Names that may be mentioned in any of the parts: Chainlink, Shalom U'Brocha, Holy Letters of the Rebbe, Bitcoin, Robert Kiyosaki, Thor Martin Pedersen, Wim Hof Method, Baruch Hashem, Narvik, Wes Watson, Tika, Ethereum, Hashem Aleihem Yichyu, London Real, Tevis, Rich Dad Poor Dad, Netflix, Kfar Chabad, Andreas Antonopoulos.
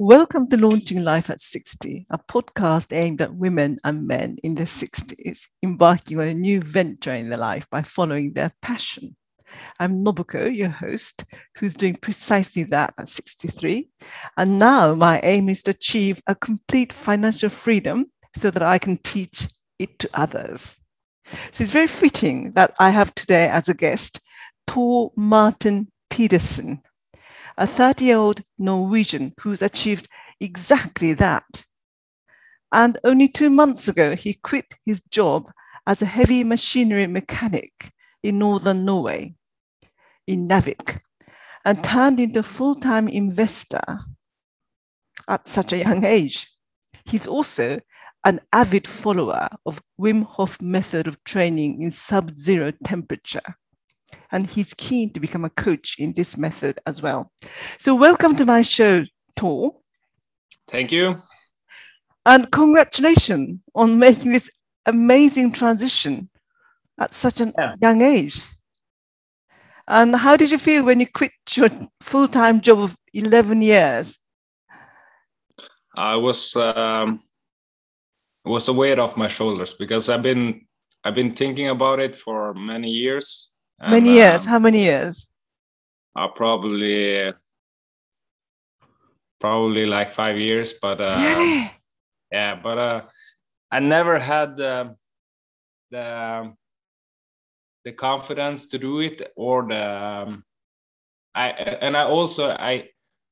Welcome to Launching Life at 60, a podcast aimed at women and men in their 60s, embarking on a new venture in their life by following their passion. I'm Nobuko, your host, who's doing precisely that at 63. And now my aim is to achieve a complete financial freedom so that I can teach it to others. So it's very fitting that I have today as a guest, Thor Martin Pedersen, a 30-year-old Norwegian who's achieved exactly that. And only 2 months ago, he quit his job as a heavy machinery mechanic in northern Norway, in Narvik, and turned into a full-time investor at such a young age. He's also an avid follower of Wim Hof Method of training in sub-zero temperature. And he's keen to become a coach in this method as well. So welcome to my show, Thor. Thank you. And congratulations on making this amazing transition at such a young age. And how did you feel when you quit your full-time job of 11 years? I was a weight off my shoulders because I've been thinking about it for many years. And, many years? How many years? Probably like 5 years, but really? Yeah, but I never had the confidence to do it, or I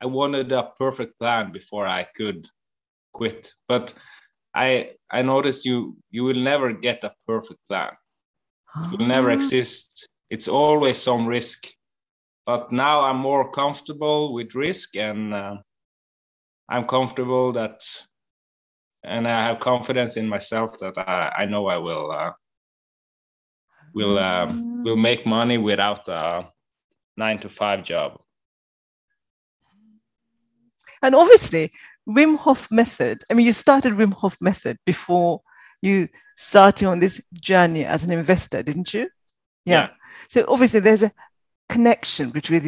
wanted a perfect plan before I could quit. But I noticed you will never get a perfect plan. It will never exist. It's always some risk, but now I'm more comfortable with risk, and I'm comfortable that, and I have confidence in myself that I know I will make money without a 9-to-5 job. And obviously, Wim Hof Method. I mean, you started Wim Hof Method before you started on this journey as an investor, didn't you? Yeah. So obviously there's a connection between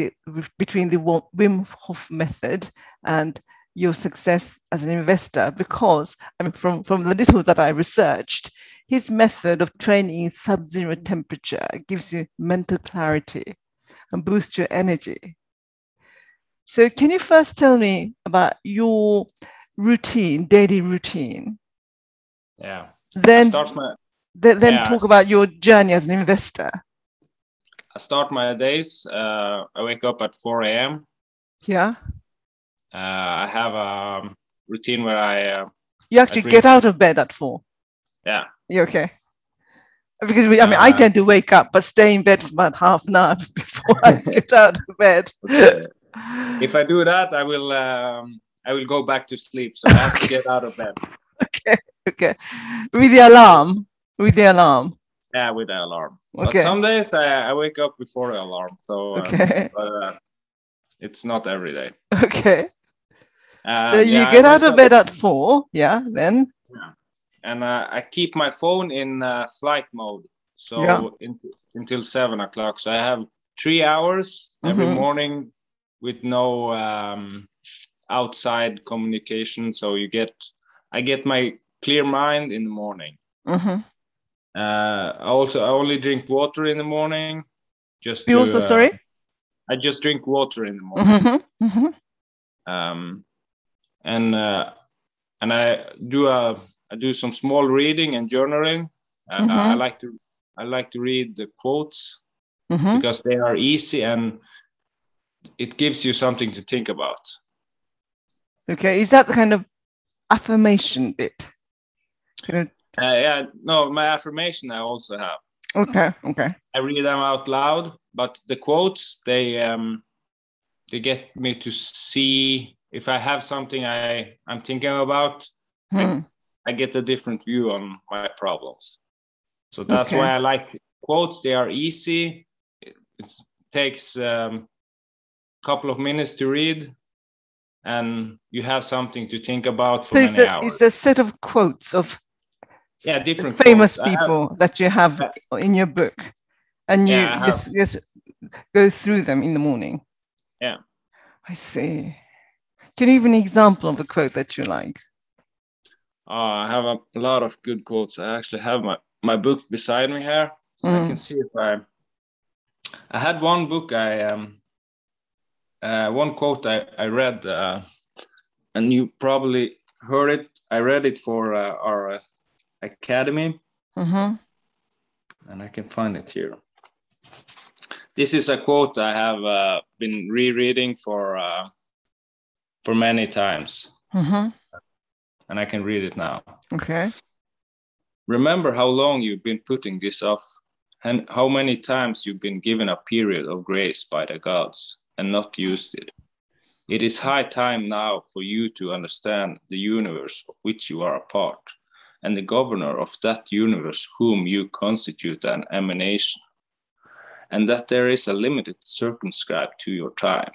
the Wim Hof Method and your success as an investor, because I mean, from the little that I researched, his method of training in sub-zero temperature gives you mental clarity and boosts your energy. So can you first tell me about your routine, daily routine? Yeah. Then talk about your journey as an investor. I start my days. I wake up at 4 a.m. Yeah. I have a routine where I get out of bed at 4. Yeah. You're okay. Because I tend to wake up, but stay in bed for about half an hour before I get out of bed. Okay. If I do that, I will go back to sleep. So I have to get out of bed. Okay. With the alarm. Yeah, with the alarm. Okay. But some days I wake up before the alarm, so okay. But it's not every day. Okay. So you get out of bed at 4, yeah, then? Yeah. And I keep my phone in flight mode, so until 7 o'clock. So I have 3 hours every morning with no outside communication, so I get my clear mind in the morning. Mm-hmm. I only drink water in the morning. I just drink water in the morning. Mm-hmm. Mm-hmm. And I do some small reading and journaling. Mm-hmm. I like to read the quotes, mm-hmm, because they are easy and it gives you something to think about. Okay, is that the kind of affirmation bit? My affirmation I also have. Okay. I read them out loud, but the quotes, they get me to see if I have something I'm thinking about. I get a different view on my problems. So that's why I like quotes. They are easy. It takes a couple of minutes to read, and you have something to think about for many hours. So it's a set of quotes of different famous quotes. People that you have in your book, and you just go through them in the morning. Yeah. I see. Can you give an example of a quote that you like? I have a lot of good quotes. I actually have my book beside me here, so I can see if I had one book. One quote I read, and you probably heard it. I read it for our academy, and I can find it here. This is a quote I have been rereading for many times, and I can read it now. Okay. Remember how long you've been putting this off, and how many times you've been given a period of grace by the gods and not used it. It is high time now for you to understand the universe of which you are a part, and the governor of that universe whom you constitute an emanation, and that there is a limited circumscribe to your time.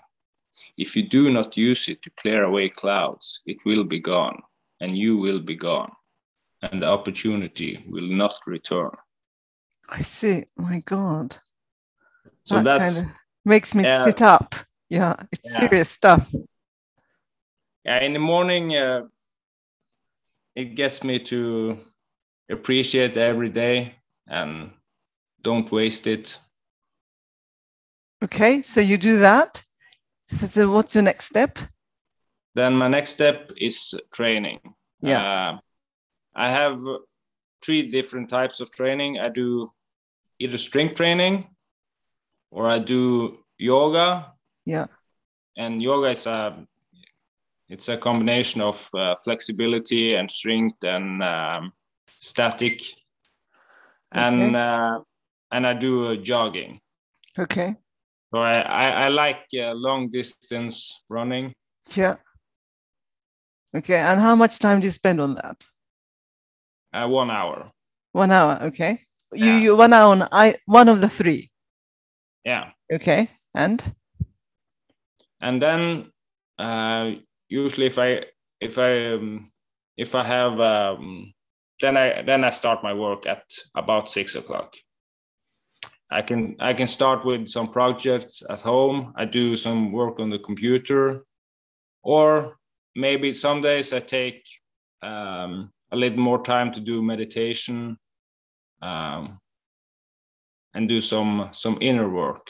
If you do not use it to clear away clouds, it will be gone, and you will be gone, and the opportunity will not return. I see. My God. So that kind of makes me sit up. Yeah, it's serious stuff. Yeah, in the morning, it gets me to appreciate every day and don't waste it. Okay, so you do that. So what's your next step? Then my next step is training. Yeah. I have three different types of training. I do either strength training or I do yoga. Yeah. And yoga is a combination of flexibility and strength and static. Okay. And I do jogging. Okay. So I like long distance running. Yeah. Okay. And how much time do you spend on that? 1 hour. 1 hour. Okay. Yeah. You 1 hour on one of the three. Yeah. Okay. And then usually if I have then I start my work at about 6 o'clock. I can start with some projects at home. I do some work on the computer, or maybe some days I take a little more time to do meditation and do some inner work.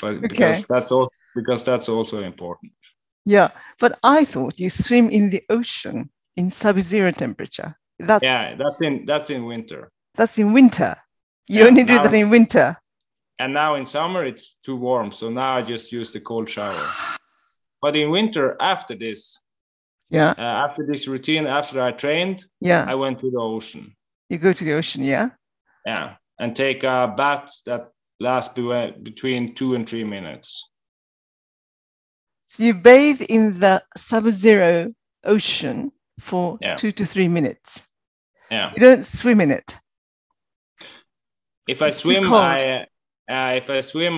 But okay. Because that's also important. Yeah, but I thought you swim in the ocean in sub-zero temperature. That's in winter. That's in winter. You only do that in winter. And now in summer it's too warm, so now I just use the cold shower. But in winter, after this, after this routine, after I trained, I went to the ocean. You go to the ocean, yeah? Yeah, and take a bath that lasts between 2 and 3 minutes. So you bathe in the sub-zero ocean for 2 to 3 minutes. Yeah. You don't swim in it. If I swim,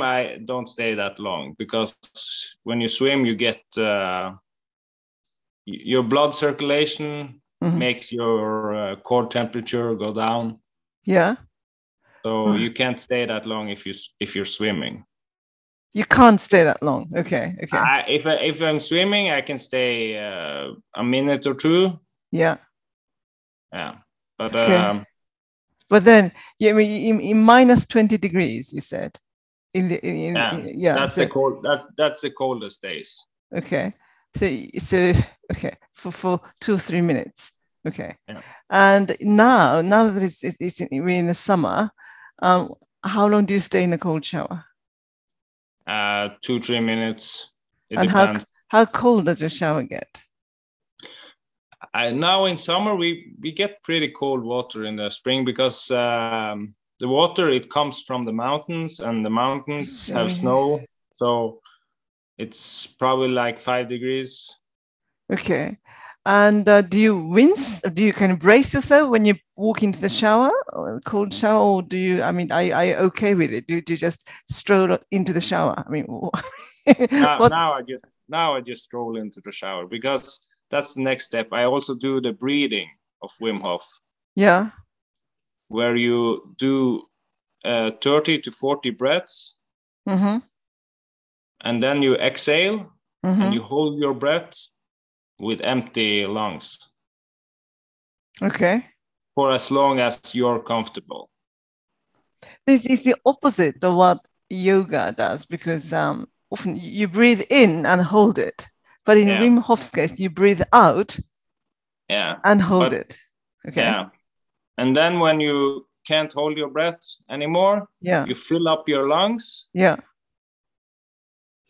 I don't stay that long, because when you swim, you get your blood circulation makes your core temperature go down. Yeah. So you can't stay that long if you're swimming. You can't stay that long. Okay. If I'm swimming, I can stay a minute or two. Yeah. But okay. But then, in minus 20 degrees, you said. That's the coldest days. Okay, for 2 or 3 minutes. Okay, yeah. And now that it's in the summer, how long do you stay in the cold shower? 2-3 minutes. It depends. How cold does your shower get? Now in summer we get pretty cold water in the spring, because the water, it comes from the mountains, and the mountains have snow, so it's probably like 5 degrees. Okay, and do you wince? Do you kind of brace yourself when you walk into the shower, or cold shower, or do you? I mean, are you okay with it? Do you just stroll into the shower? I mean, now I just stroll into the shower, because that's the next step. I also do the breathing of Wim Hof. Yeah. Where you do 30 to 40 breaths. And then you exhale and you hold your breath with empty lungs. Okay. For as long as you're comfortable. This is the opposite of what yoga does, because often you breathe in and hold it. But in Wim Hof's case, you breathe out and hold it. Okay. Yeah. And then when you can't hold your breath anymore, you fill up your lungs. Yeah.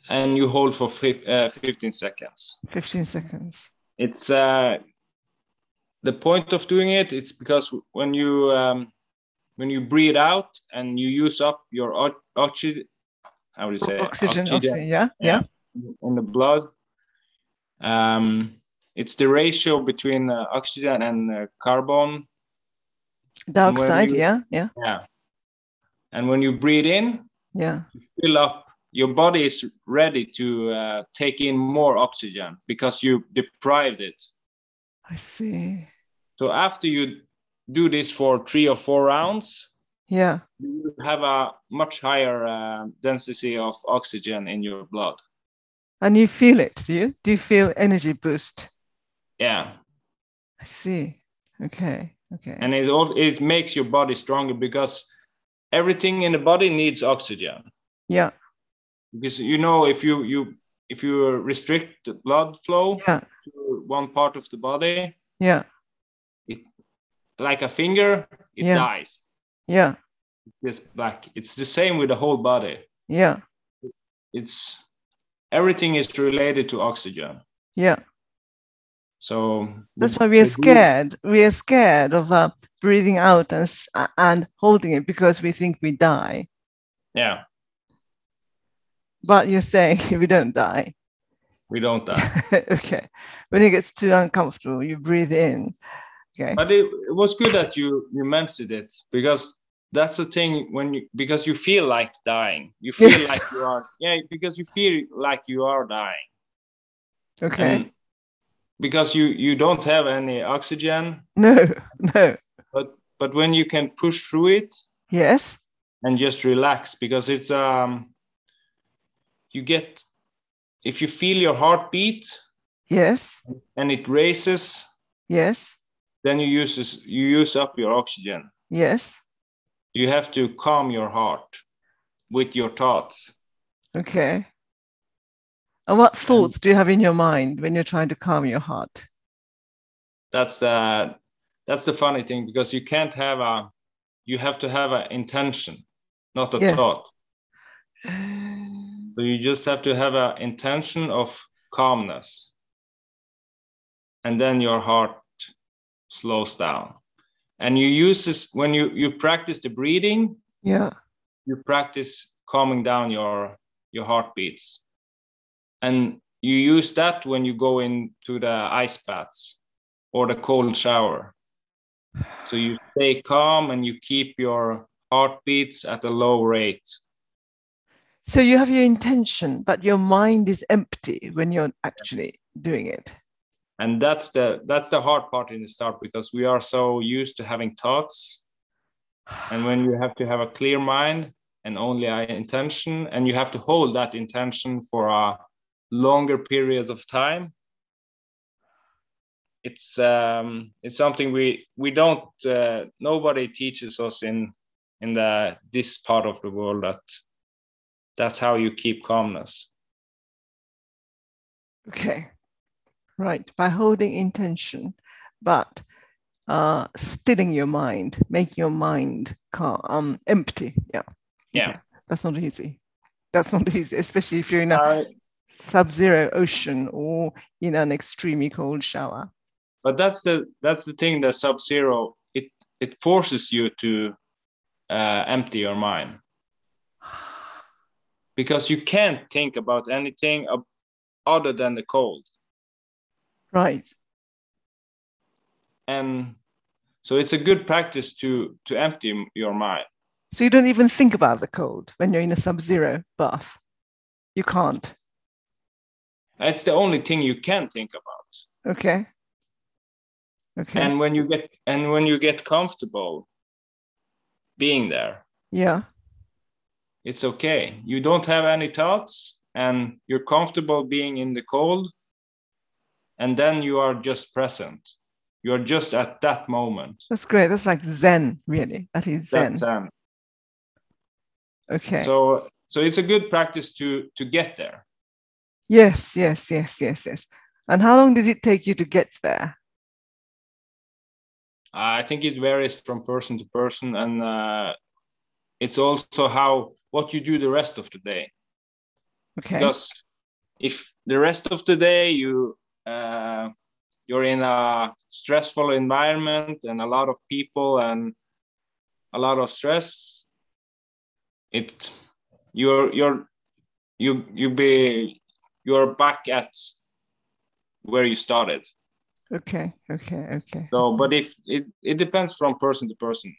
And you hold for 15 seconds. 15 seconds. It's the point of doing it. It's because when you breathe out and you use up your oxygen in the blood. It's the ratio between oxygen and carbon dioxide. And when you breathe in, you fill up. Your body is ready to take in more oxygen because you deprived it. I see. So after you do this for 3 or 4 rounds, you have a much higher density of oxygen in your blood. And you feel it, do you? Do you feel energy boost? Yeah. I see. Okay. And it makes your body stronger because everything in the body needs oxygen. Yeah. Because if you restrict the blood flow to one part of the body, it, like a finger, it dies. Yeah, it's black. It's the same with the whole body. Yeah, it's everything is related to oxygen. Yeah, so that's why we are scared. We are scared of breathing out and holding it because we think we die. Yeah. But you're saying we don't die. We don't die. Okay. When it gets too uncomfortable, you breathe in. Okay. But it was good that you mentioned it, because that's the thing because you feel like dying. You feel like you are. Yeah, because you feel like you are dying. Okay. And because you don't have any oxygen. No. But when you can push through it. Yes. And just relax, because it's if you feel your heartbeat, yes, and it races, yes, then you use up your oxygen. Yes. You have to calm your heart with your thoughts. Okay. And what thoughts do you have in your mind when you're trying to calm your heart? That's the funny thing, because you can't have you have to have an intention, not a thought. So you just have to have an intention of calmness. And then your heart slows down. And you use this when you practice the breathing. Yeah. You practice calming down your heartbeats. And you use that when you go into the ice baths or the cold shower. So you stay calm and you keep your heartbeats at a low rate. So you have your intention, but your mind is empty when you're actually doing it. And that's the hard part in the start, because we are so used to having thoughts. And when you have to have a clear mind and only an intention, and you have to hold that intention for a longer period of time, it's something we don't. Nobody teaches us in this part of the world that. That's how you keep calmness. Okay, right. By holding intention, but stilling your mind, making your mind calm, empty. Yeah. Okay. That's not easy. Especially if you're in a sub-zero ocean or in an extremely cold shower. But that's the thing. That sub-zero it forces you to empty your mind. Because you can't think about anything other than the cold. Right. And so it's a good practice to empty your mind. So you don't even think about the cold when you're in a sub-zero bath. You can't. That's the only thing you can think about. Okay. And when you get comfortable being there. Yeah. It's okay. You don't have any thoughts and you're comfortable being in the cold. and then you are just present. You are just at that moment. That's great. That's like Zen, really. That is Zen. That's Zen. Okay. So it's a good practice to get there. Yes. And how long did it take you to get there? I think it varies from person to person, and it's also what you do the rest of the day. Okay. Because if the rest of the day you're in a stressful environment and a lot of people and a lot of stress, you're back at where you started. Okay. So, but if it depends from person to person,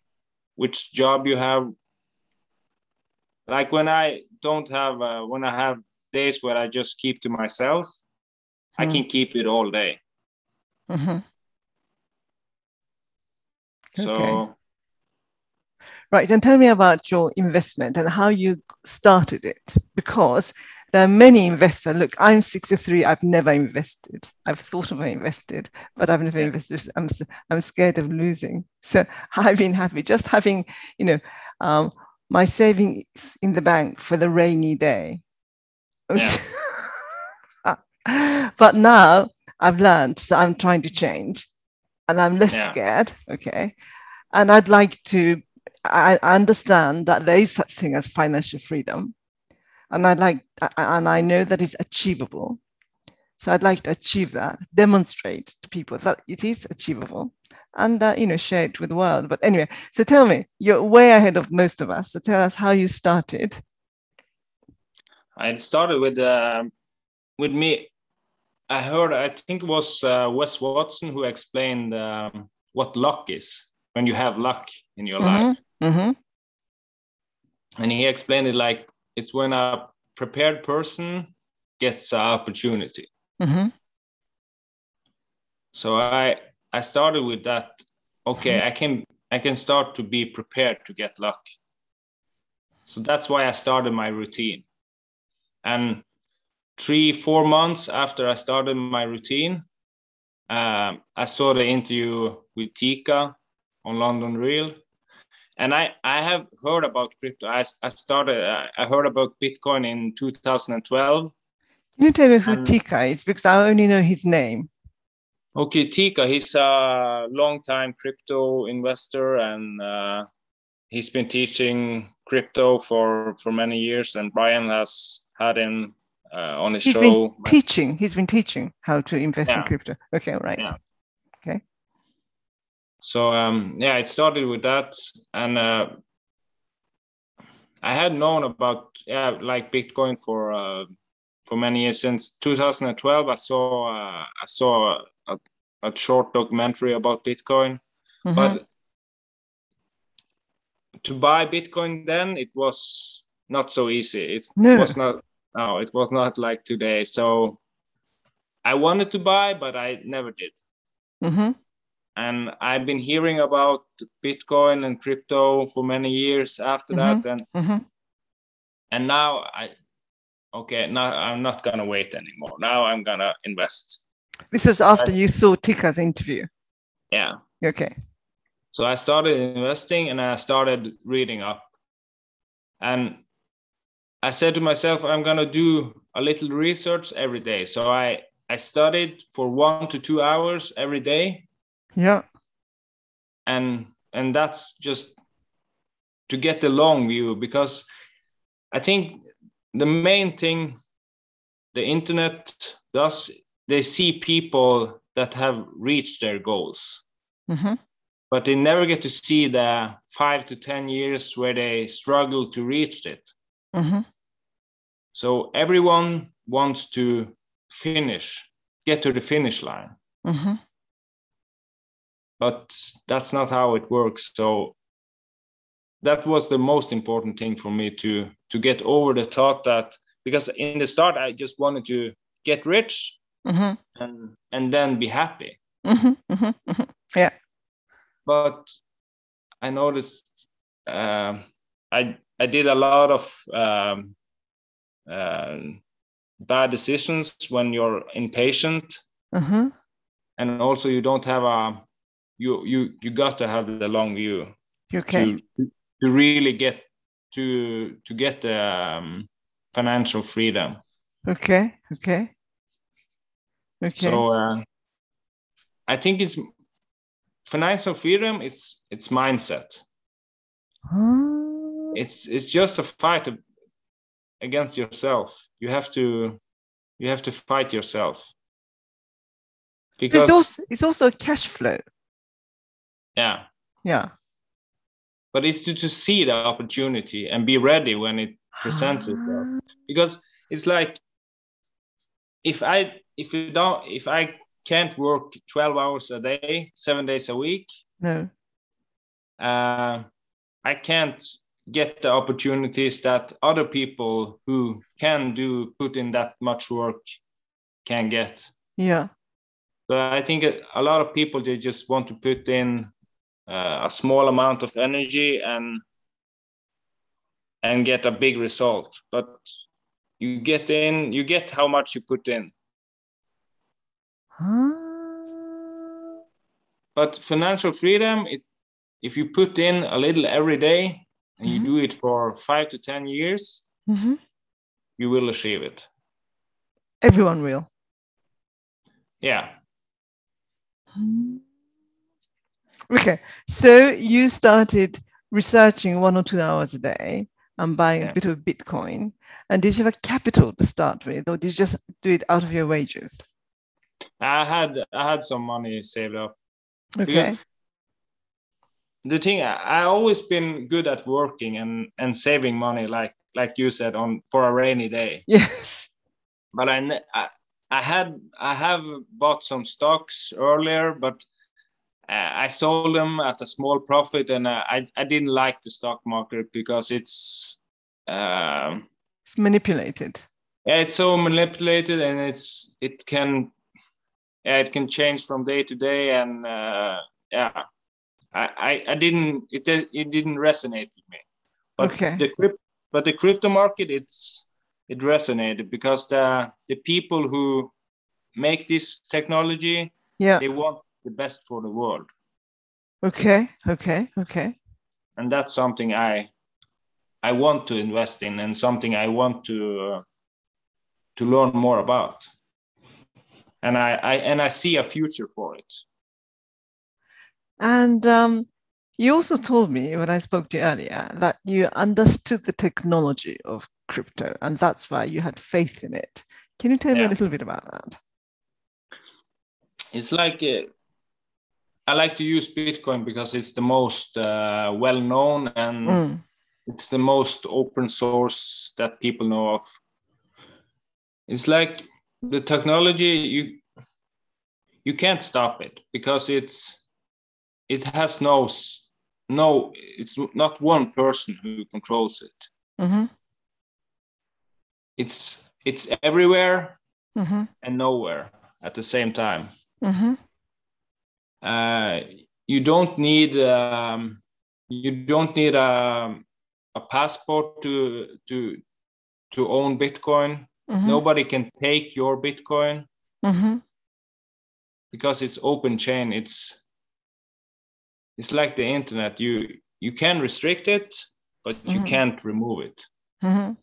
which job you have. Like when I don't have, when I have days where I just keep to myself, I can keep it all day. Mm-hmm. So, okay. Right, and tell me about your investment and how you started it, because there are many investors. Look, I'm 63. I've never invested. I've thought of invested, but I've never invested. I'm scared of losing. So I've been happy just having, my savings in the bank for the rainy day. Yeah. But now I've learned, so I'm trying to change, and I'm less scared. Okay, and I'd like to. I understand that there is such thing as financial freedom, and I know that it's achievable. So I'd like to achieve that, demonstrate to people that it is achievable, and share it with the world. But anyway, so tell me, you're way ahead of most of us. So tell us how you started. I started with me. I think it was Wes Watson who explained what luck is, when you have luck in your life. Mm-hmm. And he explained it like it's when a prepared person gets an opportunity. Mm-hmm. So I started with that. Okay, mm-hmm. I can start to be prepared to get luck. So that's why I started my routine. And 3-4 months after I started my routine, I saw the interview with Tika on London Real. And I have heard about crypto. I heard about Bitcoin in 2012. Can you tell me who Tika is? Because I only know his name. Okay, Tika, he's a long-time crypto investor, and he's been teaching crypto for many years. And Brian has had him on his show. He's been teaching how to invest in crypto. Okay, all right. Yeah. Okay. So, it started with that. And I had known about, Bitcoin for many years. Since 2012, I saw a short documentary about Bitcoin. Mm-hmm. But to buy Bitcoin then, it was not so easy. It was not like today. So I wanted to buy, but I never did. Mm-hmm. And I've been hearing about Bitcoin and crypto for many years after that. And now I'm not going to wait anymore. Now I'm going to invest. This was after you saw Tika's interview. Yeah. Okay. So I started investing, and I started reading up. And I said to myself, I'm going to do a little research every day. So I studied for 1 to 2 hours every day. Yeah. And that's just to get the long view, because I think the main thing the internet does, they see people that have reached their goals, but they never get to see the 5 to 10 years where they struggle to reach it. So everyone wants to get to the finish line. But that's not how it works. So that was the most important thing for me to get over the thought that, because in the start, I just wanted to get rich and then be happy. Yeah. But I noticed I did a lot of bad decisions when you're impatient. Uh-huh. And also you don't have a, you got to have the long view. Okay. To really get to get the financial freedom. Okay. So I think it's financial freedom. It's mindset. Huh? It's just a fight against yourself. You have to fight yourself. Because it's also a cash flow. Yeah. Yeah. But it's to see the opportunity and be ready when it presents itself. Because it's like if I can't work 12 hours a day, 7 days a week, no, I can't get the opportunities that other people who can put in that much work can get. Yeah. So I think a lot of people, they just want to put in a small amount of energy and get a big result. But you get how much you put in. Huh? But financial freedom, if you put in a little every day and you do it for 5 to 10 years, you will achieve it. Everyone will. Yeah. Okay, so you started researching 1 or 2 hours a day and buying a bit of Bitcoin. And did you have a capital to start with, or did you just do it out of your wages? I had some money saved up. Okay. Because the thing, I always been good at working and saving money, like you said, for a rainy day. Yes. But I have bought some stocks earlier, but I sold them at a small profit, and I didn't like the stock market because it's manipulated. Yeah, it's so manipulated, and it can change from day to day, and it didn't resonate with me. But okay. The crypto market, it resonated because the people who make this technology, they want the best for the world. Okay. And that's something I want to invest in, and something I want to learn more about. And I see a future for it. And you also told me when I spoke to you earlier that you understood the technology of crypto, and that's why you had faith in it. Can you tell me a little bit about that? It's like I like to use Bitcoin because it's the most well-known, and it's the most open source that people know of. It's like the technology, you can't stop it because it's not one person who controls it. Mm-hmm. It's everywhere and nowhere at the same time. Mm-hmm. You don't need a passport to own Bitcoin. Mm-hmm. Nobody can take your Bitcoin because it's open chain. It's like the internet. You can restrict it, but you can't remove it. Mm-hmm.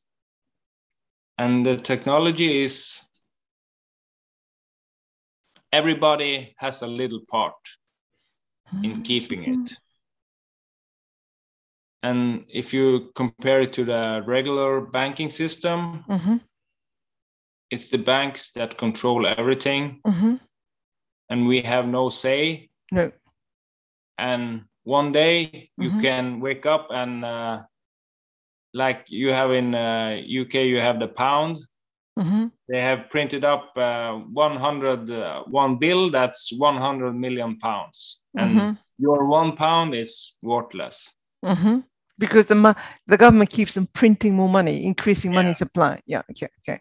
And the technology is, everybody has a little part in keeping it. And if you compare it to the regular banking system, it's the banks that control everything. And we have no say. No. And one day you can wake up and like you have in UK, you have the pound. They have printed up 1 bill that's 100 million pounds. And your £1 is worthless. Because the government keeps on printing more money, increasing money supply. Yeah, okay.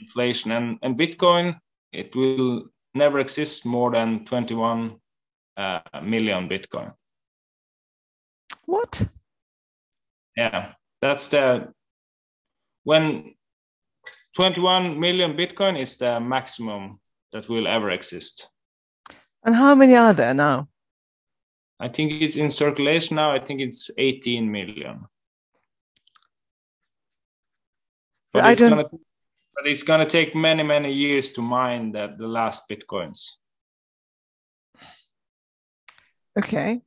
Inflation and Bitcoin, it will never exist more than 21 million Bitcoin. What? Yeah, that's when 21 million Bitcoin is the maximum that will ever exist. And how many are there now? I think it's in circulation now. I think it's 18 million. But it's going to take many, many years to mine the last Bitcoins. Okay.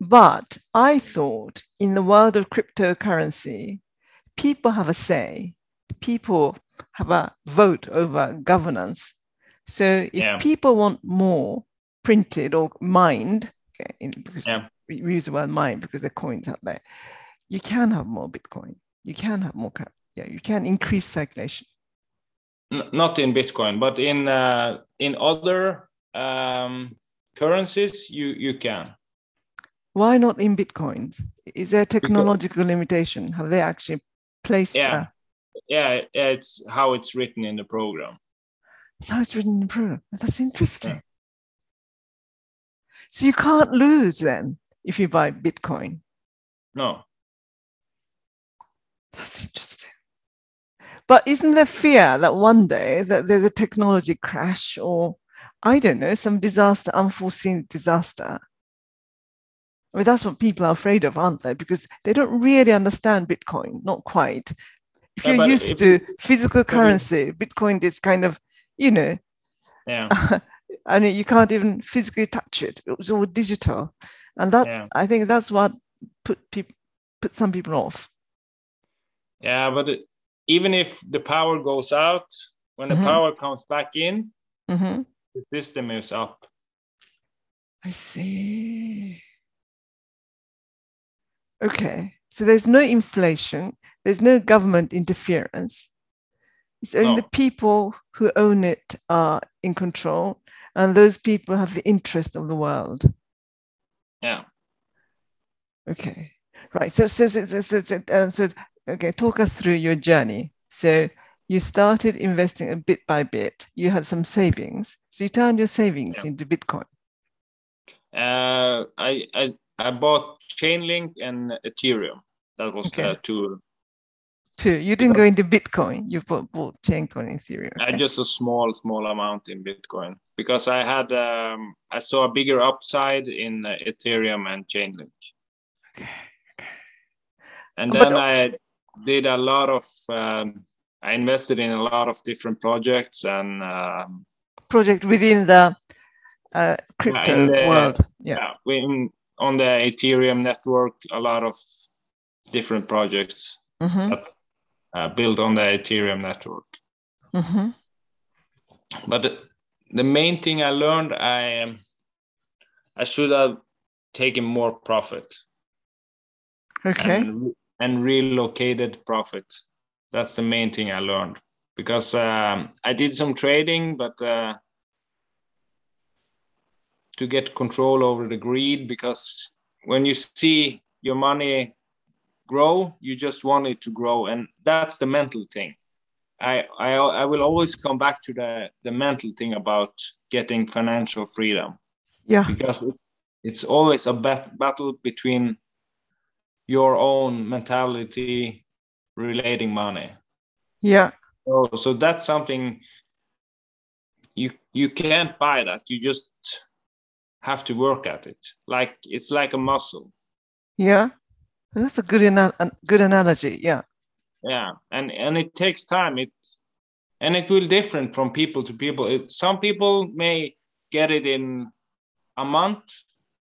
But I thought in the world of cryptocurrency, people have a say. People have a vote over governance. So if people want more printed or mined, we use the word mine because there are coins out there, you can have more Bitcoin. You can have more. You can increase circulation. Not in Bitcoin, but in other currencies, you can. Why not in Bitcoins? Is there a technological limitation? Have they actually placed that? Yeah, it's how it's written in the program. That's how it's written in the program. That's interesting. Yeah. So you can't lose then if you buy Bitcoin. No. That's interesting. But isn't there fear that one day that there's a technology crash or, I don't know, some disaster, unforeseen disaster? I mean, that's what people are afraid of, aren't they? Because they don't really understand Bitcoin, not quite. If you're used to physical currency, Bitcoin is kind of, I mean, you can't even physically touch it. It was all digital. And that's, I think that's what put some people off. Yeah, but even if the power goes out, when the power comes back in, the system is up. I see. Okay, so there's no inflation. There's no government interference. It's only the people who own it are in control, and those people have the interest of the world. Yeah. Okay, right. So okay, talk us through your journey. So you started investing a bit by bit. You had some savings. So you turned your savings into Bitcoin. I bought Chainlink and Ethereum. That was the two. You didn't go into Bitcoin. You bought Chaincoin and Ethereum. Okay. Just a small amount in Bitcoin because I had I saw a bigger upside in Ethereum and Chainlink. Okay. And then I invested in a lot of different projects and project within the crypto world. On the Ethereum network, a lot of different projects that's built on the Ethereum network. Mm-hmm. But the main thing I learned, I should have taken more profit. Okay. And relocated profit. That's the main thing I learned because I did some trading, but to get control over the greed, because when you see your money grow, you just want it to grow. And that's the mental thing. I will always come back to the mental thing about getting financial freedom. Yeah. Because it's always a battle between your own mentality relating money. Yeah. So that's something you can't buy that. You just have to work at it. Like it's like a muscle. Yeah. That's a good analogy. Yeah. Yeah. And it takes time. It will different from people to people. Some people may get it in a month.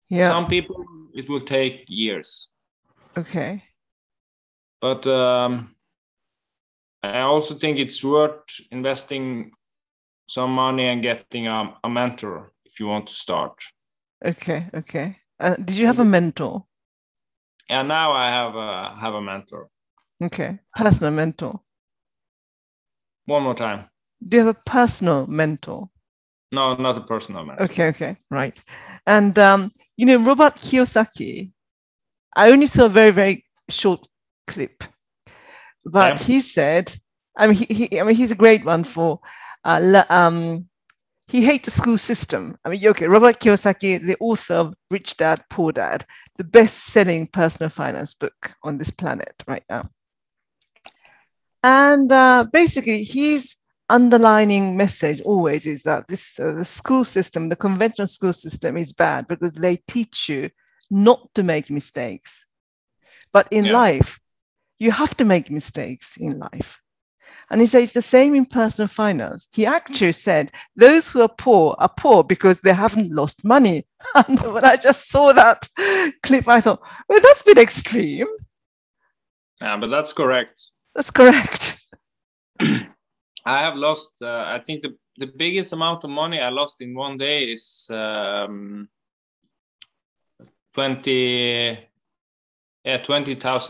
Yeah. Some people it will take years. Okay. But I also think it's worth investing some money and getting a mentor if you want to start. Okay. Did you have a mentor? Yeah, now I have a mentor. Okay. Personal mentor. One more time. Do you have a personal mentor? No, not a personal mentor. Okay. Right. And, Robert Kiyosaki, I only saw a very, very short clip, but he said, he's a great one for, he hates the school system. I mean, okay, Robert Kiyosaki, the author of Rich Dad, Poor Dad, the best-selling personal finance book on this planet right now. And basically, he's underlining message always is that this the school system, the conventional school system, is bad because they teach you not to make mistakes. But in life, you have to make mistakes in life. And he says it's the same in personal finance. He actually said, those who are poor because they haven't lost money. And when I just saw that clip, I thought, well, that's a bit extreme. Yeah, but that's correct. That's correct. I have lost, I think the biggest amount of money I lost in one day is 20,000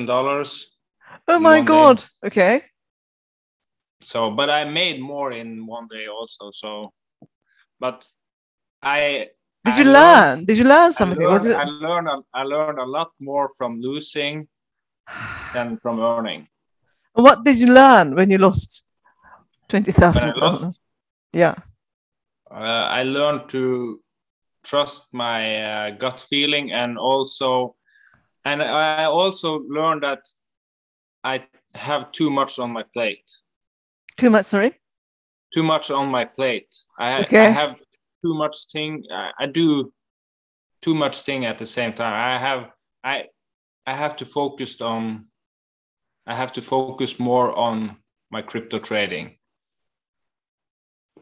dollars. Oh my God. Day. Okay. So, but I made more in one day also. So, but I did you learn something? I learned a lot more from losing than from earning. What did you learn when you lost $20,000? Yeah, I learned to trust my gut feeling, and I also learned that I have too much on my plate. Too much, sorry? Too much on my plate. I have too much thing. I do too much thing at the same time. I have to focus more on my crypto trading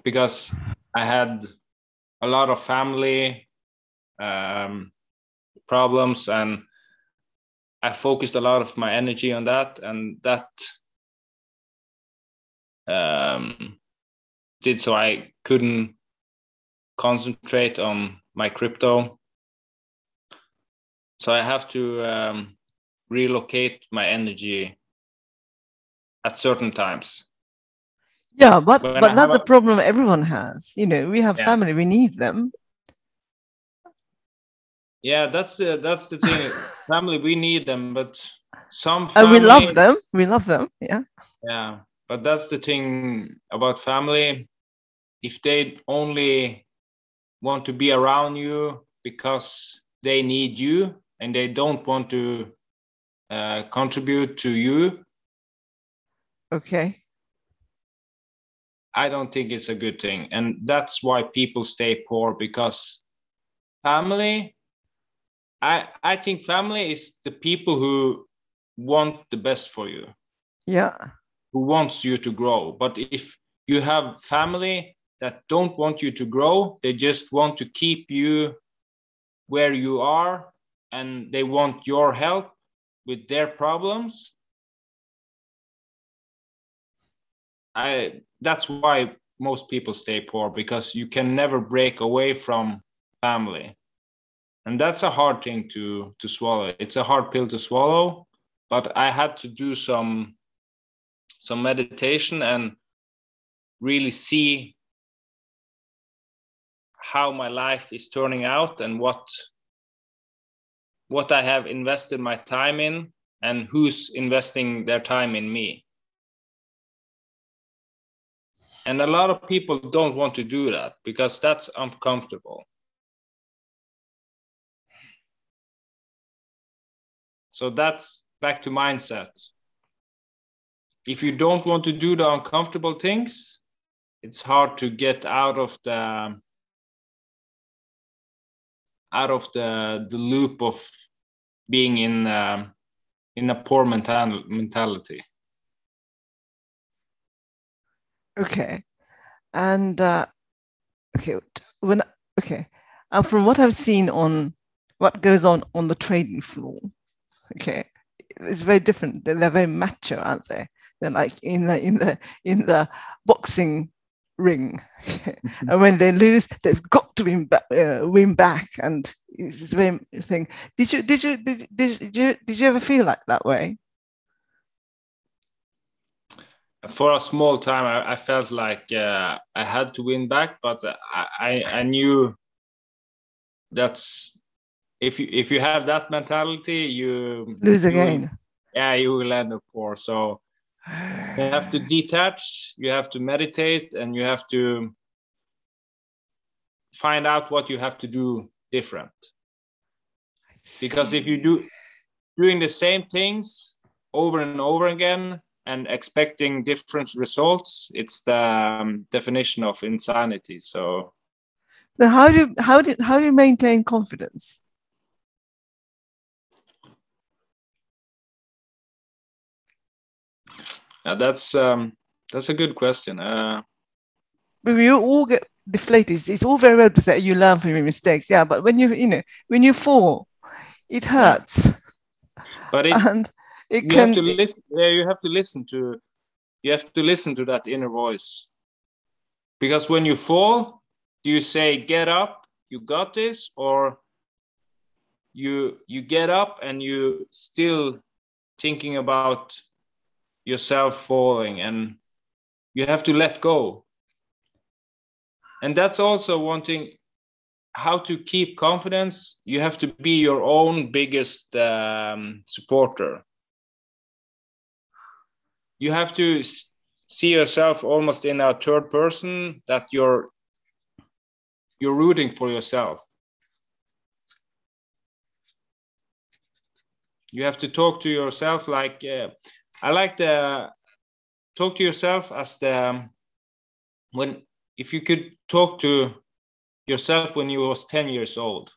because I had a lot of family problems, and I focused a lot of my energy on that, and that did so I couldn't concentrate on my crypto. So I have to relocate my energy at certain times. Yeah, but that's a problem everyone has. You know, we have family, we need them. Yeah, that's the thing. Family, we need them, but some family, and we love them. We love them. Yeah. Yeah. But that's the thing about family. If they only want to be around you because they need you and they don't want to contribute to you. Okay. I don't think it's a good thing. And that's why people stay poor, because family, I think family is the people who want the best for you. Yeah. Who wants you to grow. But if you have family that don't want you to grow, they just want to keep you where you are, and they want your help with their problems. That's why most people stay poor, because you can never break away from family. And that's a hard thing to swallow. It's a hard pill to swallow, but I had to do some meditation and really see how my life is turning out and what I have invested my time in and who's investing their time in me. And a lot of people don't want to do that because that's uncomfortable. So that's back to mindset. If you don't want to do the uncomfortable things, it's hard to get out of the loop of being in a poor mentality. Okay, and from what I've seen on what goes on the trading floor, okay, it's very different. They're very macho, aren't they? They're like in the boxing ring, and when they lose, they've got to win back. And it's this very thing. Did you ever feel like that way? For a small time, I felt like I had to win back, but I knew that's if you have that mentality, you lose again. Yeah, you will end up poor. So. You have to detach, you have to meditate, and you have to find out what you have to do different. Because if you do doing the same things over and over again, and expecting different results, it's the definition of insanity. So, how do you maintain confidence? That's a good question. We all get deflated. It's all very well to say you learn from your mistakes, yeah. But when you fall, it hurts. But you have to listen to that inner voice. Because when you fall, do you say, "Get up, you got this," or you get up and you still thinking about yourself falling, and you have to let go. And that's also one thing, how to keep confidence. You have to be your own biggest supporter. You have to see yourself almost in a third person, that you're rooting for yourself. You have to talk to yourself like... I like the talk to yourself as if you could talk to yourself when you was 10 years old.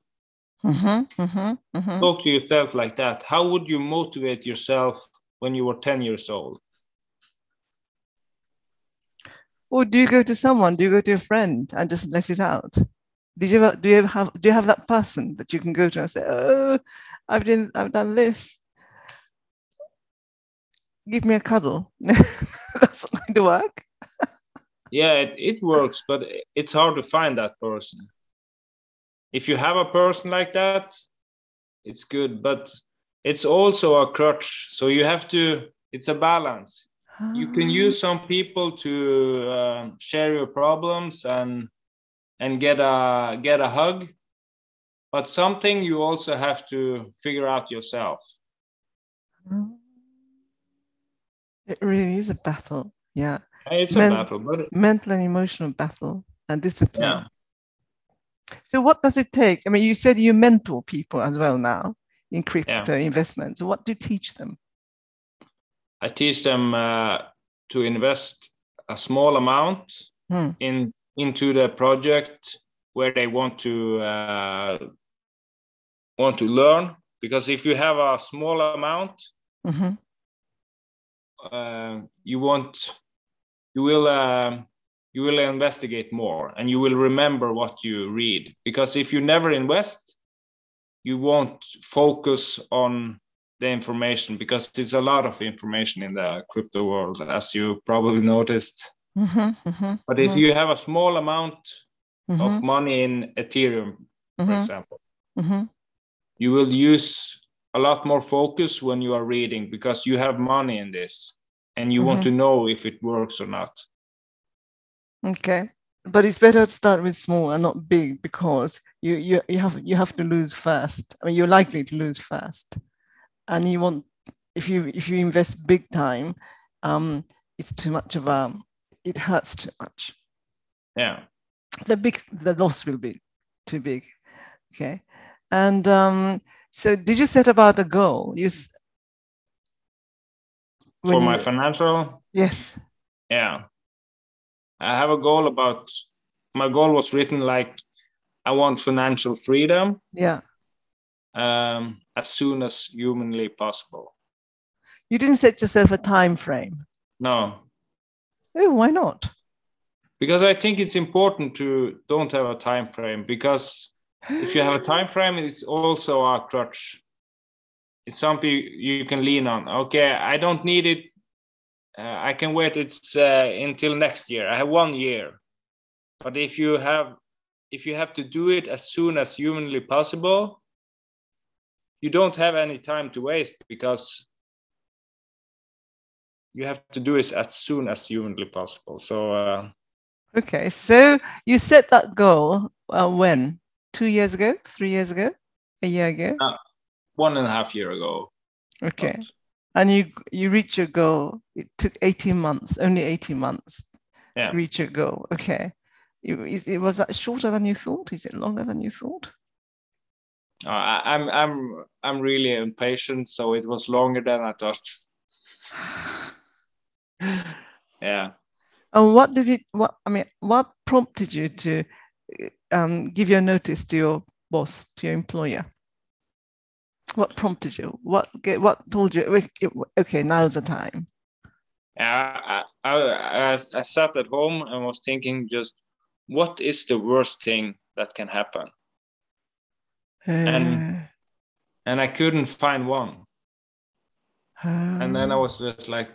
Mm-hmm, mm-hmm, mm-hmm. Talk to yourself like that. How would you motivate yourself when you were 10 years old? Or do you go to someone? Do you go to a friend and just let it out? Do you have that person that you can go to and say, "Oh, I've done this. Give me a cuddle." That's not going to work. Yeah, it works, but it's hard to find that person. If you have a person like that, it's good, but it's also a crutch. So you have to, it's a balance. You can use some people to share your problems and get a hug, but something you also have to figure out yourself. It really is a battle, yeah. It's a battle, but... mental and emotional battle and discipline. Yeah. So what does it take? I mean, you said you mentor people as well now in crypto investments. So what do you teach them? I teach them to invest a small amount into the project where they want to learn. Because if you have a small amount... Mm-hmm. You will investigate more, and you will remember what you read. Because if you never invest, you won't focus on the information, because there's a lot of information in the crypto world, as you probably noticed. Mm-hmm, mm-hmm, but if you have a small amount of money in Ethereum, for example, you will use a lot more focus when you are reading, because you have money in this and you want to know if it works or not. Okay. But it's better to start with small and not big, because you have to lose first. I mean, you're likely to lose first. And you want, if you invest big time, it's too much of a, it hurts too much. Yeah. The loss will be too big. Okay. And so did you set about a goal? For my financial? Yes. Yeah. I have a goal about, my goal was written like, I want financial freedom. Yeah. As soon as humanly possible. You didn't set yourself a time frame? No. Oh, why not? Because I think it's important to don't have a time frame, because... if you have a time frame, it's also a crutch. It's something you can lean on. Okay, I don't need it. I can wait. It's until next year. I have 1 year. But if you have to do it as soon as humanly possible, you don't have any time to waste, because you have to do it as soon as humanly possible. So. Okay, so you set that goal when? 2 years ago, 3 years ago, a year ago, 1.5 years ago. Okay, but... and you reach your goal. It took 18 months, only 18 months to reach your goal. Okay, it was that shorter than you thought? Is it longer than you thought? I'm really impatient, so it was longer than I thought. Yeah. And what did it? What I mean, what prompted you to give your notice to your boss, to your employer? What prompted you? What told you? Okay, now's the time. I sat at home and was thinking, just what is the worst thing that can happen? And I couldn't find one. And then I was just like,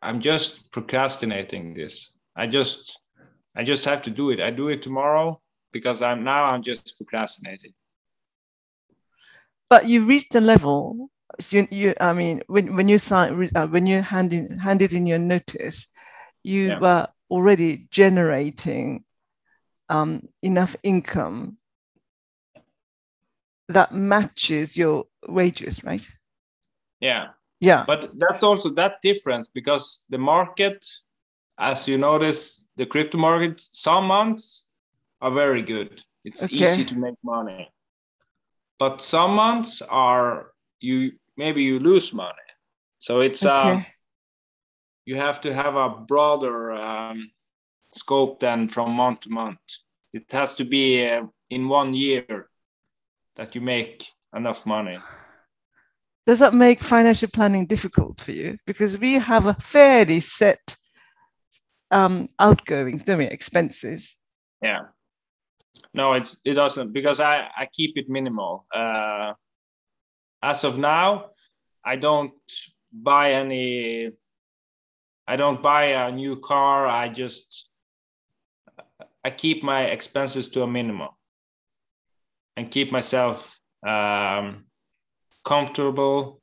I'm just procrastinating this. I just have to do it. I do it tomorrow because I'm just procrastinating. But you reached the level. So when you handed in your notice, you were already generating enough income that matches your wages, right? Yeah. Yeah. But that's also that difference, because the market, as you notice, the crypto market, some months are very good. It's easy to make money. But some months are you lose money. So it's you have to have a broader scope than from month to month. It has to be in 1 year that you make enough money. Does that make financial planning difficult for you? Because we have a fairly set outgoings, don't we? Expenses. Yeah. No, it doesn't, because I keep it minimal. As of now, I don't buy a new car. I keep my expenses to a minimum and keep myself comfortable.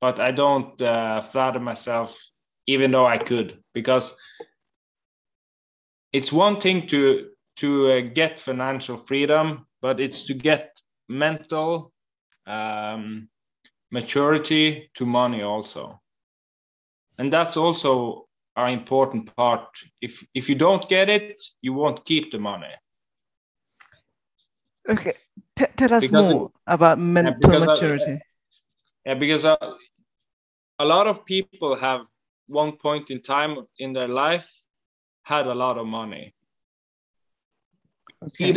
But I don't flatter myself, even though I could, because it's one thing to get financial freedom, but it's to get mental maturity to money also. And that's also an important part. If you don't get it, you won't keep the money. Okay, tell us more about mental maturity. Because a lot of people have one point in time in their life had a lot of money. Okay.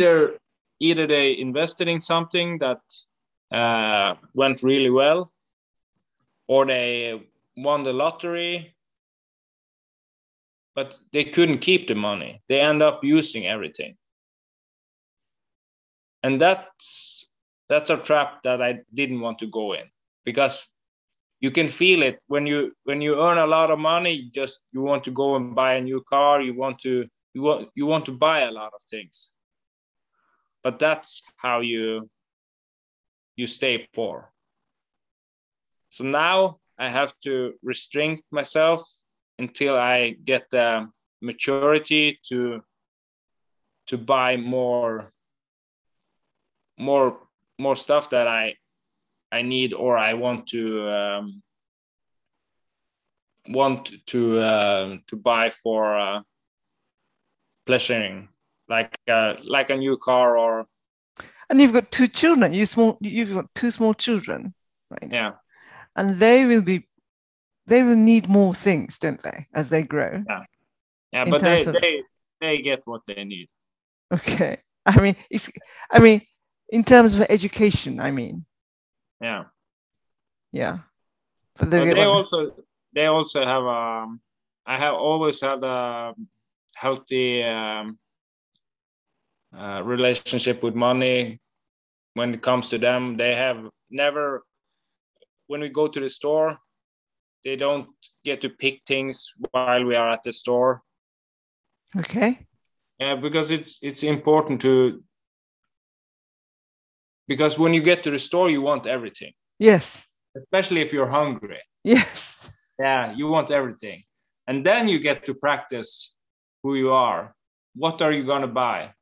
Either they invested in something that went really well, or they won the lottery, but they couldn't keep the money. They end up using everything. And that's a trap that I didn't want to go in, because you can feel it when you earn a lot of money. You want to go and buy a new car. You want to buy a lot of things. But that's how you stay poor. So now I have to restrain myself until I get the maturity to buy more stuff that I need, or I want to buy for pleasuring, like a new car or. And you've got two children. You've got two small children, right? Yeah. And they will need more things, don't they, as they grow? Yeah. Yeah, but they get what they need. Okay. I mean, in terms of education, I mean. Yeah. Yeah. But they also have I have always had a healthy relationship with money. When it comes to them, they have never, when we go to the store, they don't get to pick things while we are at the store. Okay. Yeah, because it's important to, because when you get to the store, you want everything. Yes. Especially if you're hungry. Yes. Yeah, you want everything. And then you get to practice who you are. What are you going to buy?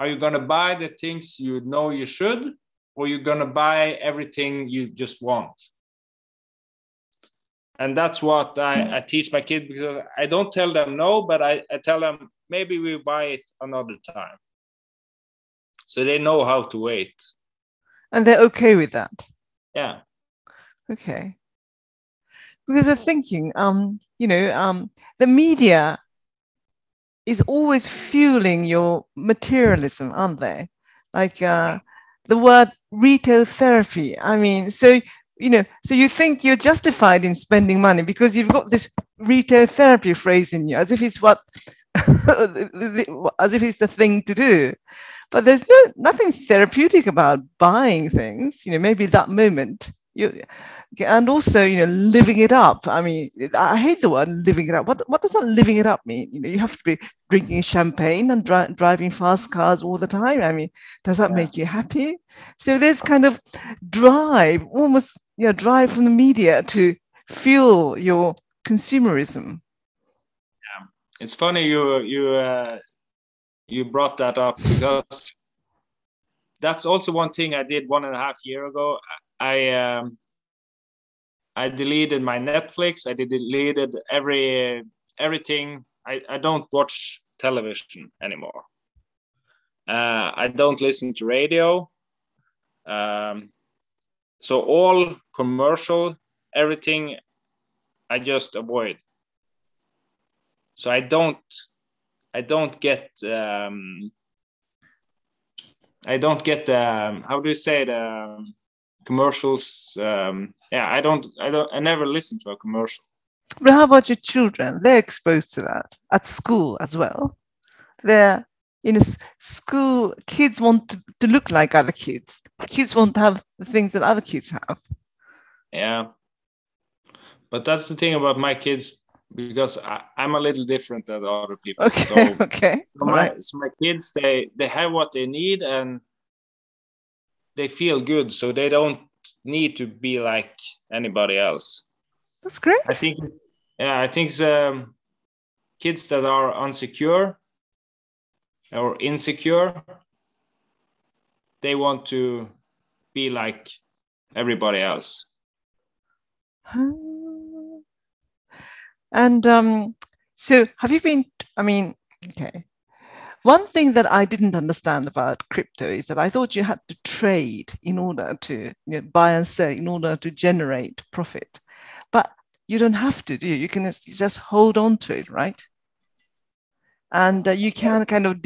Are you going to buy the things you know you should, or you're going to buy everything you just want? And that's what I teach my kids, because I don't tell them no, but I tell them maybe we'll buy it another time. So they know how to wait. And they're okay with that? Yeah. Okay. because I'm thinking, the media is always fueling your materialism, aren't they? Like the word retail therapy. I mean, so you think you're justified in spending money because you've got this retail therapy phrase in you, as if it's what, as if it's the thing to do. But there's nothing therapeutic about buying things. Maybe that moment. And also, living it up. I mean, I hate the word living it up. What does that living it up mean? You have to be drinking champagne and driving fast cars all the time. I mean, does that make you happy? So there's kind of drive, almost drive from the media to fuel your consumerism. Yeah, it's funny you brought that up, because that's also one thing I did 1.5 years ago. I deleted my Netflix. I deleted everything. I don't watch television anymore. I don't listen to radio. So all commercial, everything, I just avoid. So I don't get. I don't get. How do you say it? Commercials, I never listen to a commercial. But how about your children? They're exposed to that at school as well. They're school. Kids want to look like other kids. Kids want to have the things that other kids have. Yeah, but that's the thing about my kids, because I'm a little different than other people. Okay, So my kids, they have what they need and they feel good, so they don't need to be like anybody else. That's great. I think kids that are insecure, they want to be like everybody else. And so have you been, one thing that I didn't understand about crypto is that I thought you had to trade in order to buy and sell in order to generate profit. But you don't have to, do you? You can just hold on to it, right? And you can kind of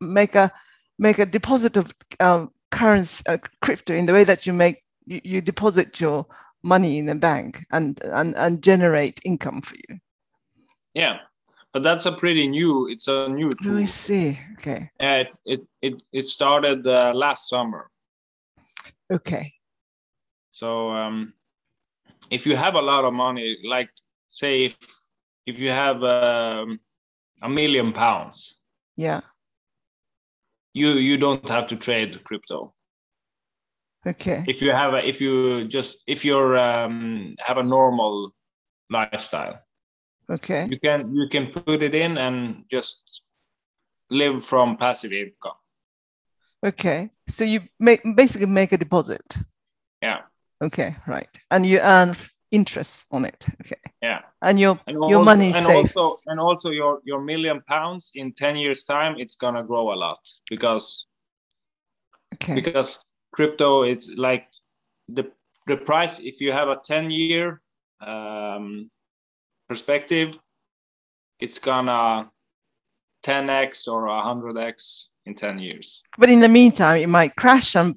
make a deposit of currency, crypto, in the way that you deposit your money in a bank and generate income for you. Yeah. But that's it's a new tool. Oh, I see. Okay. It started last summer. Okay. So if you have a lot of money, like say if you have £1 million, yeah, you don't have to trade crypto. Okay. If you have have a normal lifestyle. Okay. You can put it in and just live from passive income. Okay. So you basically make a deposit. Yeah. Okay. Right. And you earn interest on it. Okay. Yeah. And your money is safe. Also your £1 million in 10 years time, it's gonna grow a lot because crypto is like the price. If you have a 10-year perspective, it's gonna 10x or 100x in 10 years. But in the meantime, it might crash and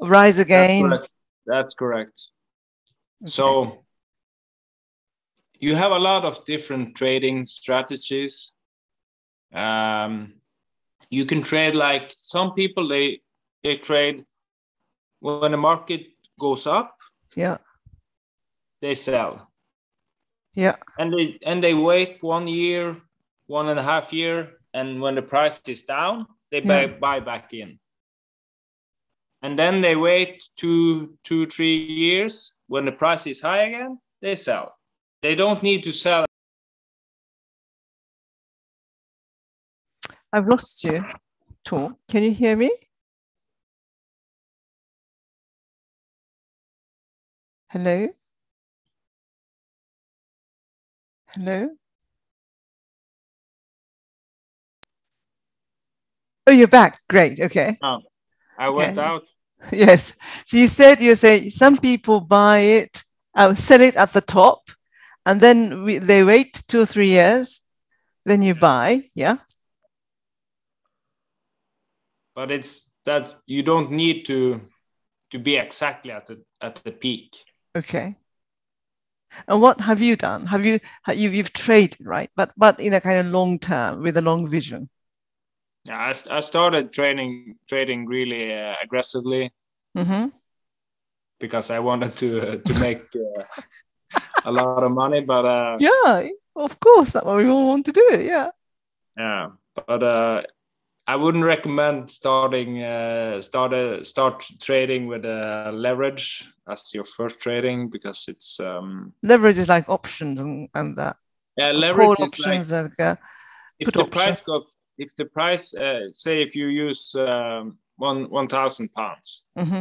rise again. That's correct. Okay. So you have a lot of different trading strategies. You can trade, like some people they trade when the market goes up. Yeah. They sell. Yeah. And they wait 1 year, 1.5 years, and when the price is down, they buy back in. And then they wait 2-3 years. When the price is high again, they sell. They don't need to sell. I've lost you, Thor. Can you hear me? Hello? Hello? Oh, you're back. Great. Okay. Oh, I went out. Yes. So you said some people buy it sell it at the top, and then they wait 2 or 3 years, then you buy. Yeah. But it's that you don't need to be exactly at the peak. Okay. And what have you done? You've traded, right? But in a kind of long term, with a long vision. Yeah, I started trading really aggressively, mm-hmm. because I wanted to make a lot of money. But yeah, of course, that's what we all want to do. Yeah. Yeah, but I wouldn't recommend start trading with leverage as your first trading, because it's leverage is like options and that. Yeah, leverage is like, if the price goes. If the price, say, if you use £1,000, mm-hmm.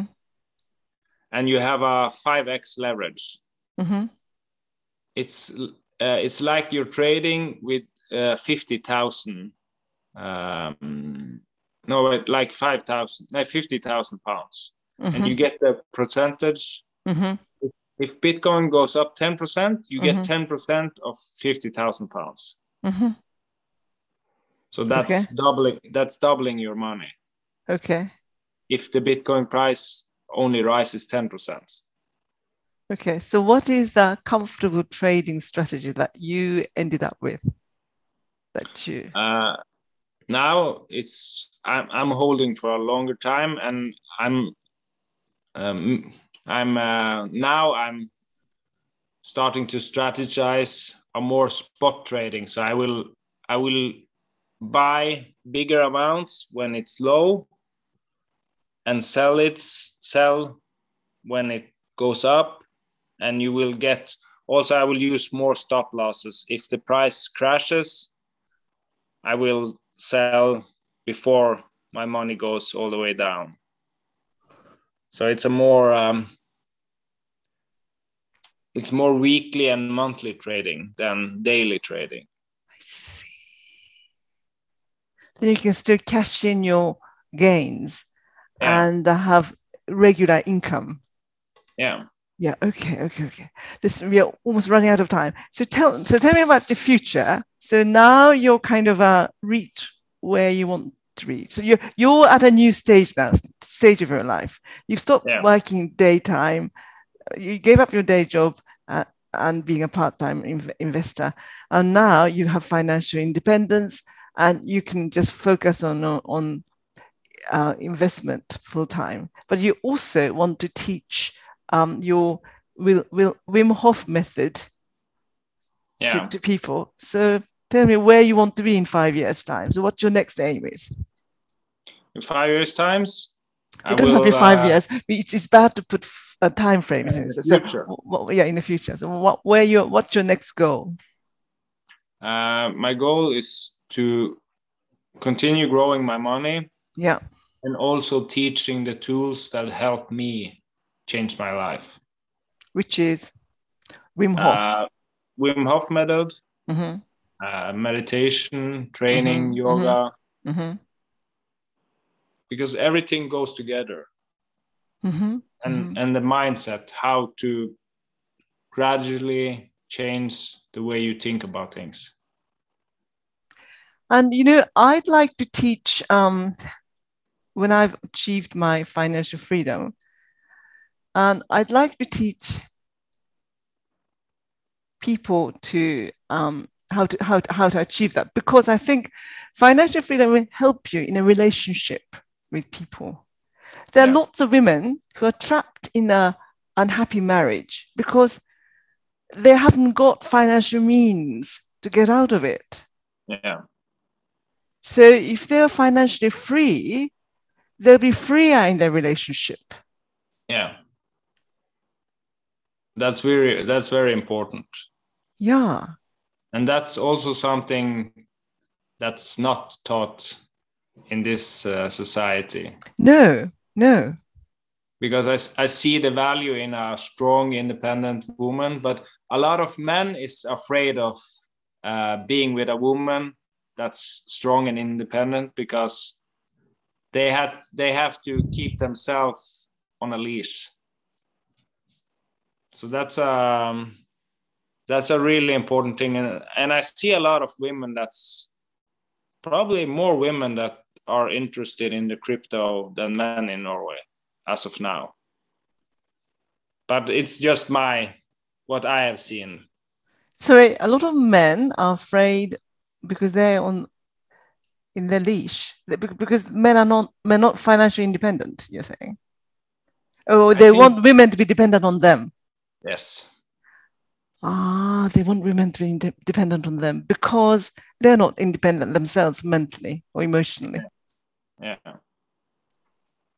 and you have a 5x leverage, mm-hmm. It's like you're trading with 50,000. Like 50,000 pounds, mm-hmm. and you get the percentage. Mm-hmm. If Bitcoin goes up 10%, you mm-hmm. get 10% of 50,000 pounds. Mm-hmm. So that's okay. That's doubling your money. Okay. If the Bitcoin price only rises 10%. Okay. So what is the comfortable trading strategy that you ended up with? That you now it's I'm holding for a longer time, and I'm starting to strategize a more spot trading. So I will buy bigger amounts when it's low and sell when it goes up, and you will get. Also, I will use more stop losses. If the price crashes, I will sell before my money goes all the way down. So it's a more weekly and monthly trading than daily trading. I see. Then you can still cash in your gains, yeah. and have regular income. Yeah. Yeah. Okay. Listen, we are almost running out of time. So tell me about the future. So now you're kind of reach where you want to reach. So you're at a new stage now, stage of your life. You've stopped working daytime. You gave up your day job and being a part-time investor, and now you have financial independence. And you can just focus on investment full time. But you also want to teach your Wim Hof Method to people. So tell me where you want to be in 5 years' time. So what's your next aim is? In 5 years' time? It doesn't have to be 5 years. It's bad to put time frames in. In the future. So what's your next goal? My goal is to continue growing my money, and also teaching the tools that help me change my life, which is Wim Hof Method, mm-hmm. Meditation, training, mm-hmm. yoga, mm-hmm. because everything goes together, mm-hmm. and the mindset, how to gradually change the way you think about things. And, I'd like to teach, when I've achieved my financial freedom, and I'd like to teach people to how to achieve that, because I think financial freedom will help you in a relationship with people. There are lots of women who are trapped in an unhappy marriage because they haven't got financial means to get out of it. Yeah. So if they're financially free, they'll be freer in their relationship. Yeah. That's very important. Yeah. And that's also something that's not taught in this society. No. Because I see the value in a strong, independent woman, but a lot of men is afraid of being with a woman that's strong and independent, because they have to keep themselves on a leash. So that's a really important thing. And I see a lot of women, that's probably more women that are interested in the crypto than men in Norway as of now. But it's just what I have seen. So a lot of men are afraid because they're in their leash, because men are not financially independent, you're saying? Oh, they want women to be dependent on them. Yes. They want women to be dependent on them because they're not independent themselves mentally or emotionally. Yeah.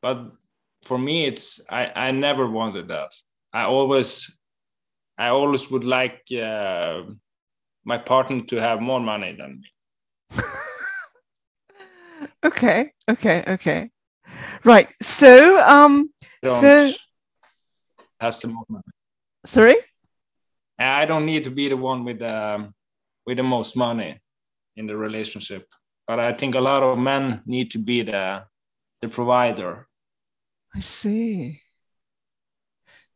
But for me, I never wanted that. I always would like my partner to have more money than me. Okay. Right. So, has the more money. Sorry? I don't need to be the one with the most money in the relationship, but I think a lot of men need to be the provider. I see.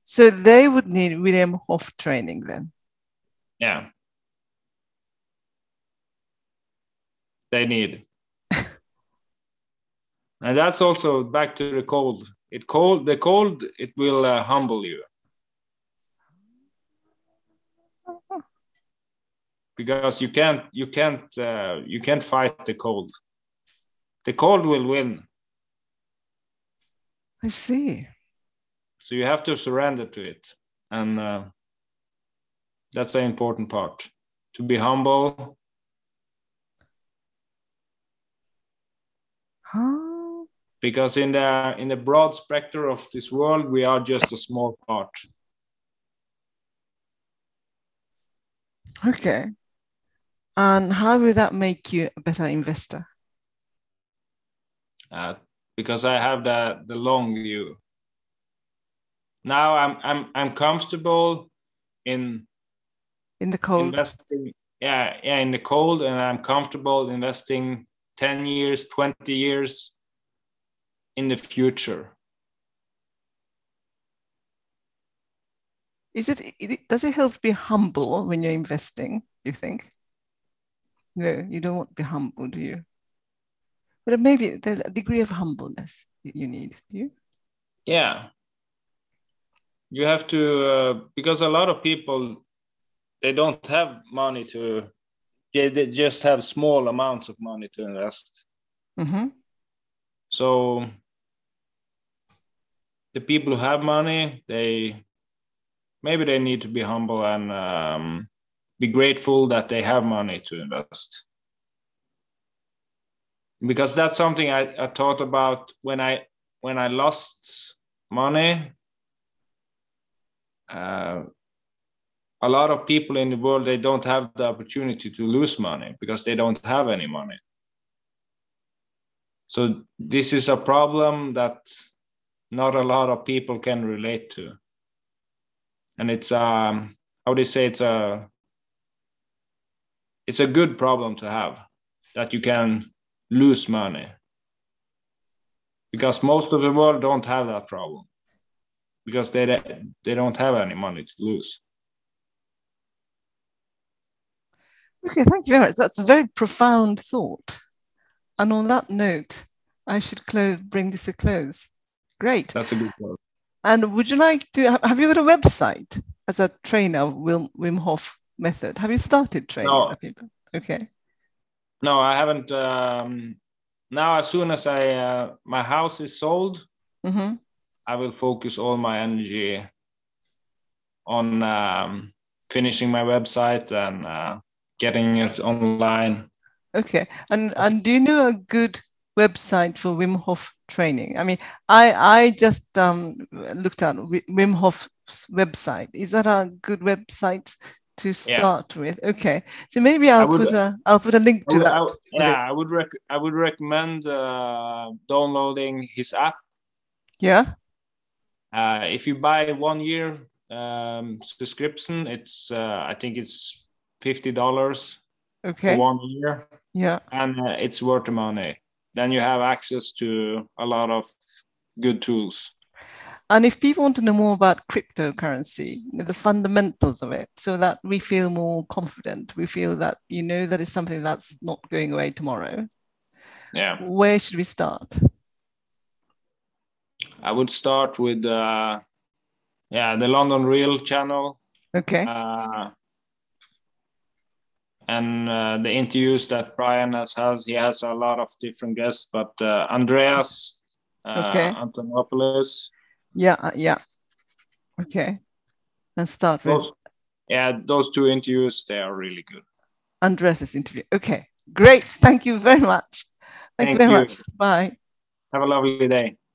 So they would need Wim Hof training then. Yeah. They need. And that's also back to the cold. It will humble you. Because you can't fight the cold. The cold will win. I see. So you have to surrender to it, and that's an important part. To be humble. Huh? Because in the broad spectrum of this world, we are just a small part. Okay. And how will that make you a better investor? Because I have the long view. Now I'm comfortable in the cold. Investing, yeah, in the cold, and I'm comfortable investing 10 years, 20 years in the future. Does it help to be humble when you're investing, you think? No, you don't want to be humble, do you? But maybe there's a degree of humbleness that you need, do you? Yeah. You have to, because a lot of people, they don't have money they just have small amounts of money to invest. Mm-hmm. So the people who have money, maybe they need to be humble and be grateful that they have money to invest. Because that's something I thought about when I lost money. A lot of people in the world, they don't have the opportunity to lose money because they don't have any money. So this is a problem that not a lot of people can relate to. And it's it's a good problem to have, that you can lose money, because most of the world don't have that problem, because they don't have any money to lose. Okay, thank you very much. That's a very profound thought. And on that note, I should bring this to close. Great. That's a good thought. And would you like to, have you got a website as a trainer of Wim Hof Method? Have you started training people? Okay. No, I haven't. Now, as soon as my house is sold, mm-hmm. I will focus all my energy on finishing my website and getting it online. Okay. And do you know a good website for Wim Hof training? I mean, I just looked at Wim Hof's website. Is that a good website to start with? Okay, so maybe I'll put a link to that. I would recommend downloading his app. Yeah. If you buy 1 year subscription, it's I think it's $50. Okay. For 1 year. Yeah. And it's worth the money. Then you have access to a lot of good tools. And if people want to know more about cryptocurrency, the fundamentals of it, so that we feel more confident, we feel that, you know, that is something that's not going away tomorrow. Yeah. Where should we start? I would start with, the London Real channel. Okay. And the interviews that Brian has, he has a lot of different guests, but Andreas Antonopoulos. Yeah. Okay. Let's start with. Yeah, those two interviews, they are really good. Andreas' interview. Okay, great. Thank you very much. Thank you very much. Bye. Have a lovely day.